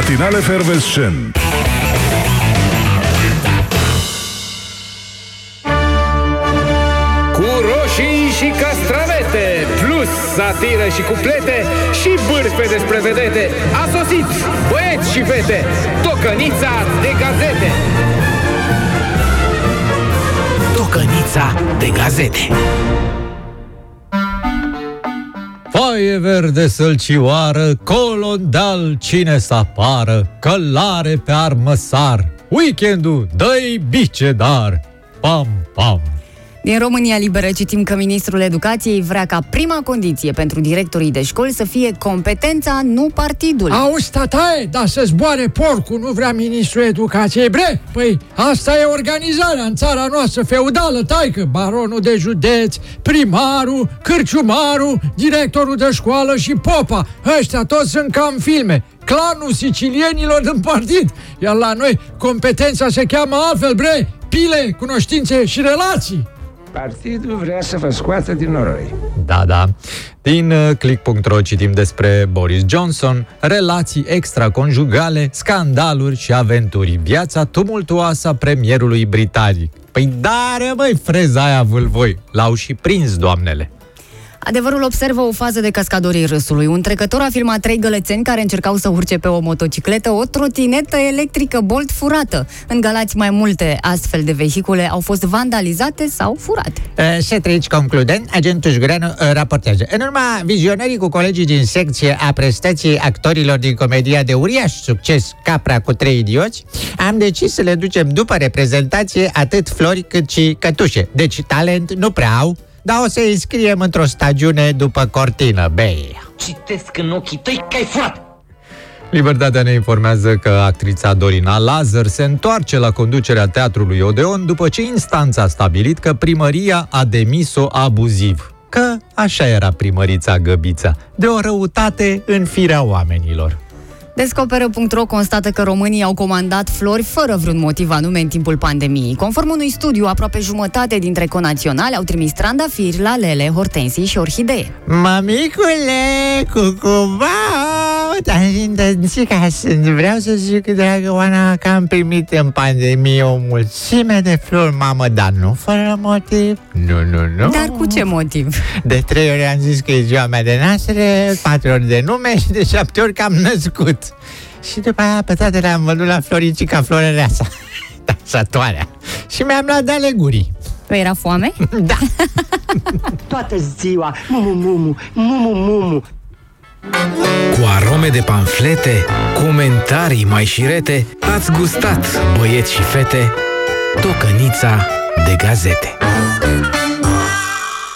Matinale Fervescen. Cu roșii și castravete, plus satiră și cuplete și bârfe despre vedete, a sosit, băieți și fete, tocănița de gazete. Tocănița de gazete. Foaie verde sălcioară, colondal cine s-apară, călare pe armăsar, weekendul dă-i bice dar, pam, pam. Din România Liberă citim că ministrul Educației vrea ca prima condiție pentru directorii de școli să fie competența, nu partidul. Auzi, tataie, dar să zboare porcul, nu vrea ministrul Educației, bre? Păi asta e organizarea în țara noastră feudală, taică, baronul de județ, primarul, cârciumarul, directorul de școală și popa. Ăștia toți sunt ca în filme. Clanul sicilienilor din partid. Iar la noi competența se cheamă altfel, bre, pile, cunoștințe și relații. Partidul vrea să vă scoată din noroi. Da, da. Din click.ro citim despre Boris Johnson, relații extraconjugale, scandaluri și aventuri, viața tumultuoasă a premierului britanic. Păi da, măi, freza aia vâlvoi, l-au și prins doamnele. Adevărul observă o fază de cascadorii râsului. Un trecător a filmat 3 gălățeni care încercau să urce pe o motocicletă, o trotinetă electrică Bolt furată. În Galați mai multe astfel de vehicule au fost vandalizate sau furate. Se treci concludent, agentul Jugreanu raportează. În urma vizionării cu colegii din secție a prestației actorilor din comedia de uriaș succes Capra cu 3 idioți, am decis să le ducem după reprezentație atât flori cât și cătușe. Deci talent nu prea au, dar o să-i scriem într-o stagiune după cortină, bei. Citesc în ochii tăi că ai furat! Libertatea ne informează că actrița Dorina Lazăr se întoarce la conducerea Teatrului Odeon după ce instanța a stabilit că primăria a demis-o abuziv. Că așa era primărița Găbița, de o răutate în firea oamenilor. Descoperă.ro constată că românii au comandat flori fără vreun motiv anume în timpul pandemiei. Conform unui studiu, aproape jumătate dintre conaționali au trimis trandafiri, lalele, hortensii și orhidee. Mamicule, cucubau, dar vreau să zic, dragă Oana, că am primit în pandemie o mulțime de flori, mamă, dar nu fără motiv. Nu. Dar cu ce motiv? De 3 ori am zis că e ziua mea de naștere, 4 ori de nume și de 7 ori că am născut. Și după aia pe toate am văzut la Floricica Florereasa, dansatoarea, și mi-am luat de ale gurii. Păi era foame? Da. Toată ziua, mumu. Cu arome de panflete, comentarii mai șirete, ați gustat, băieți și fete, tocănița de gazete.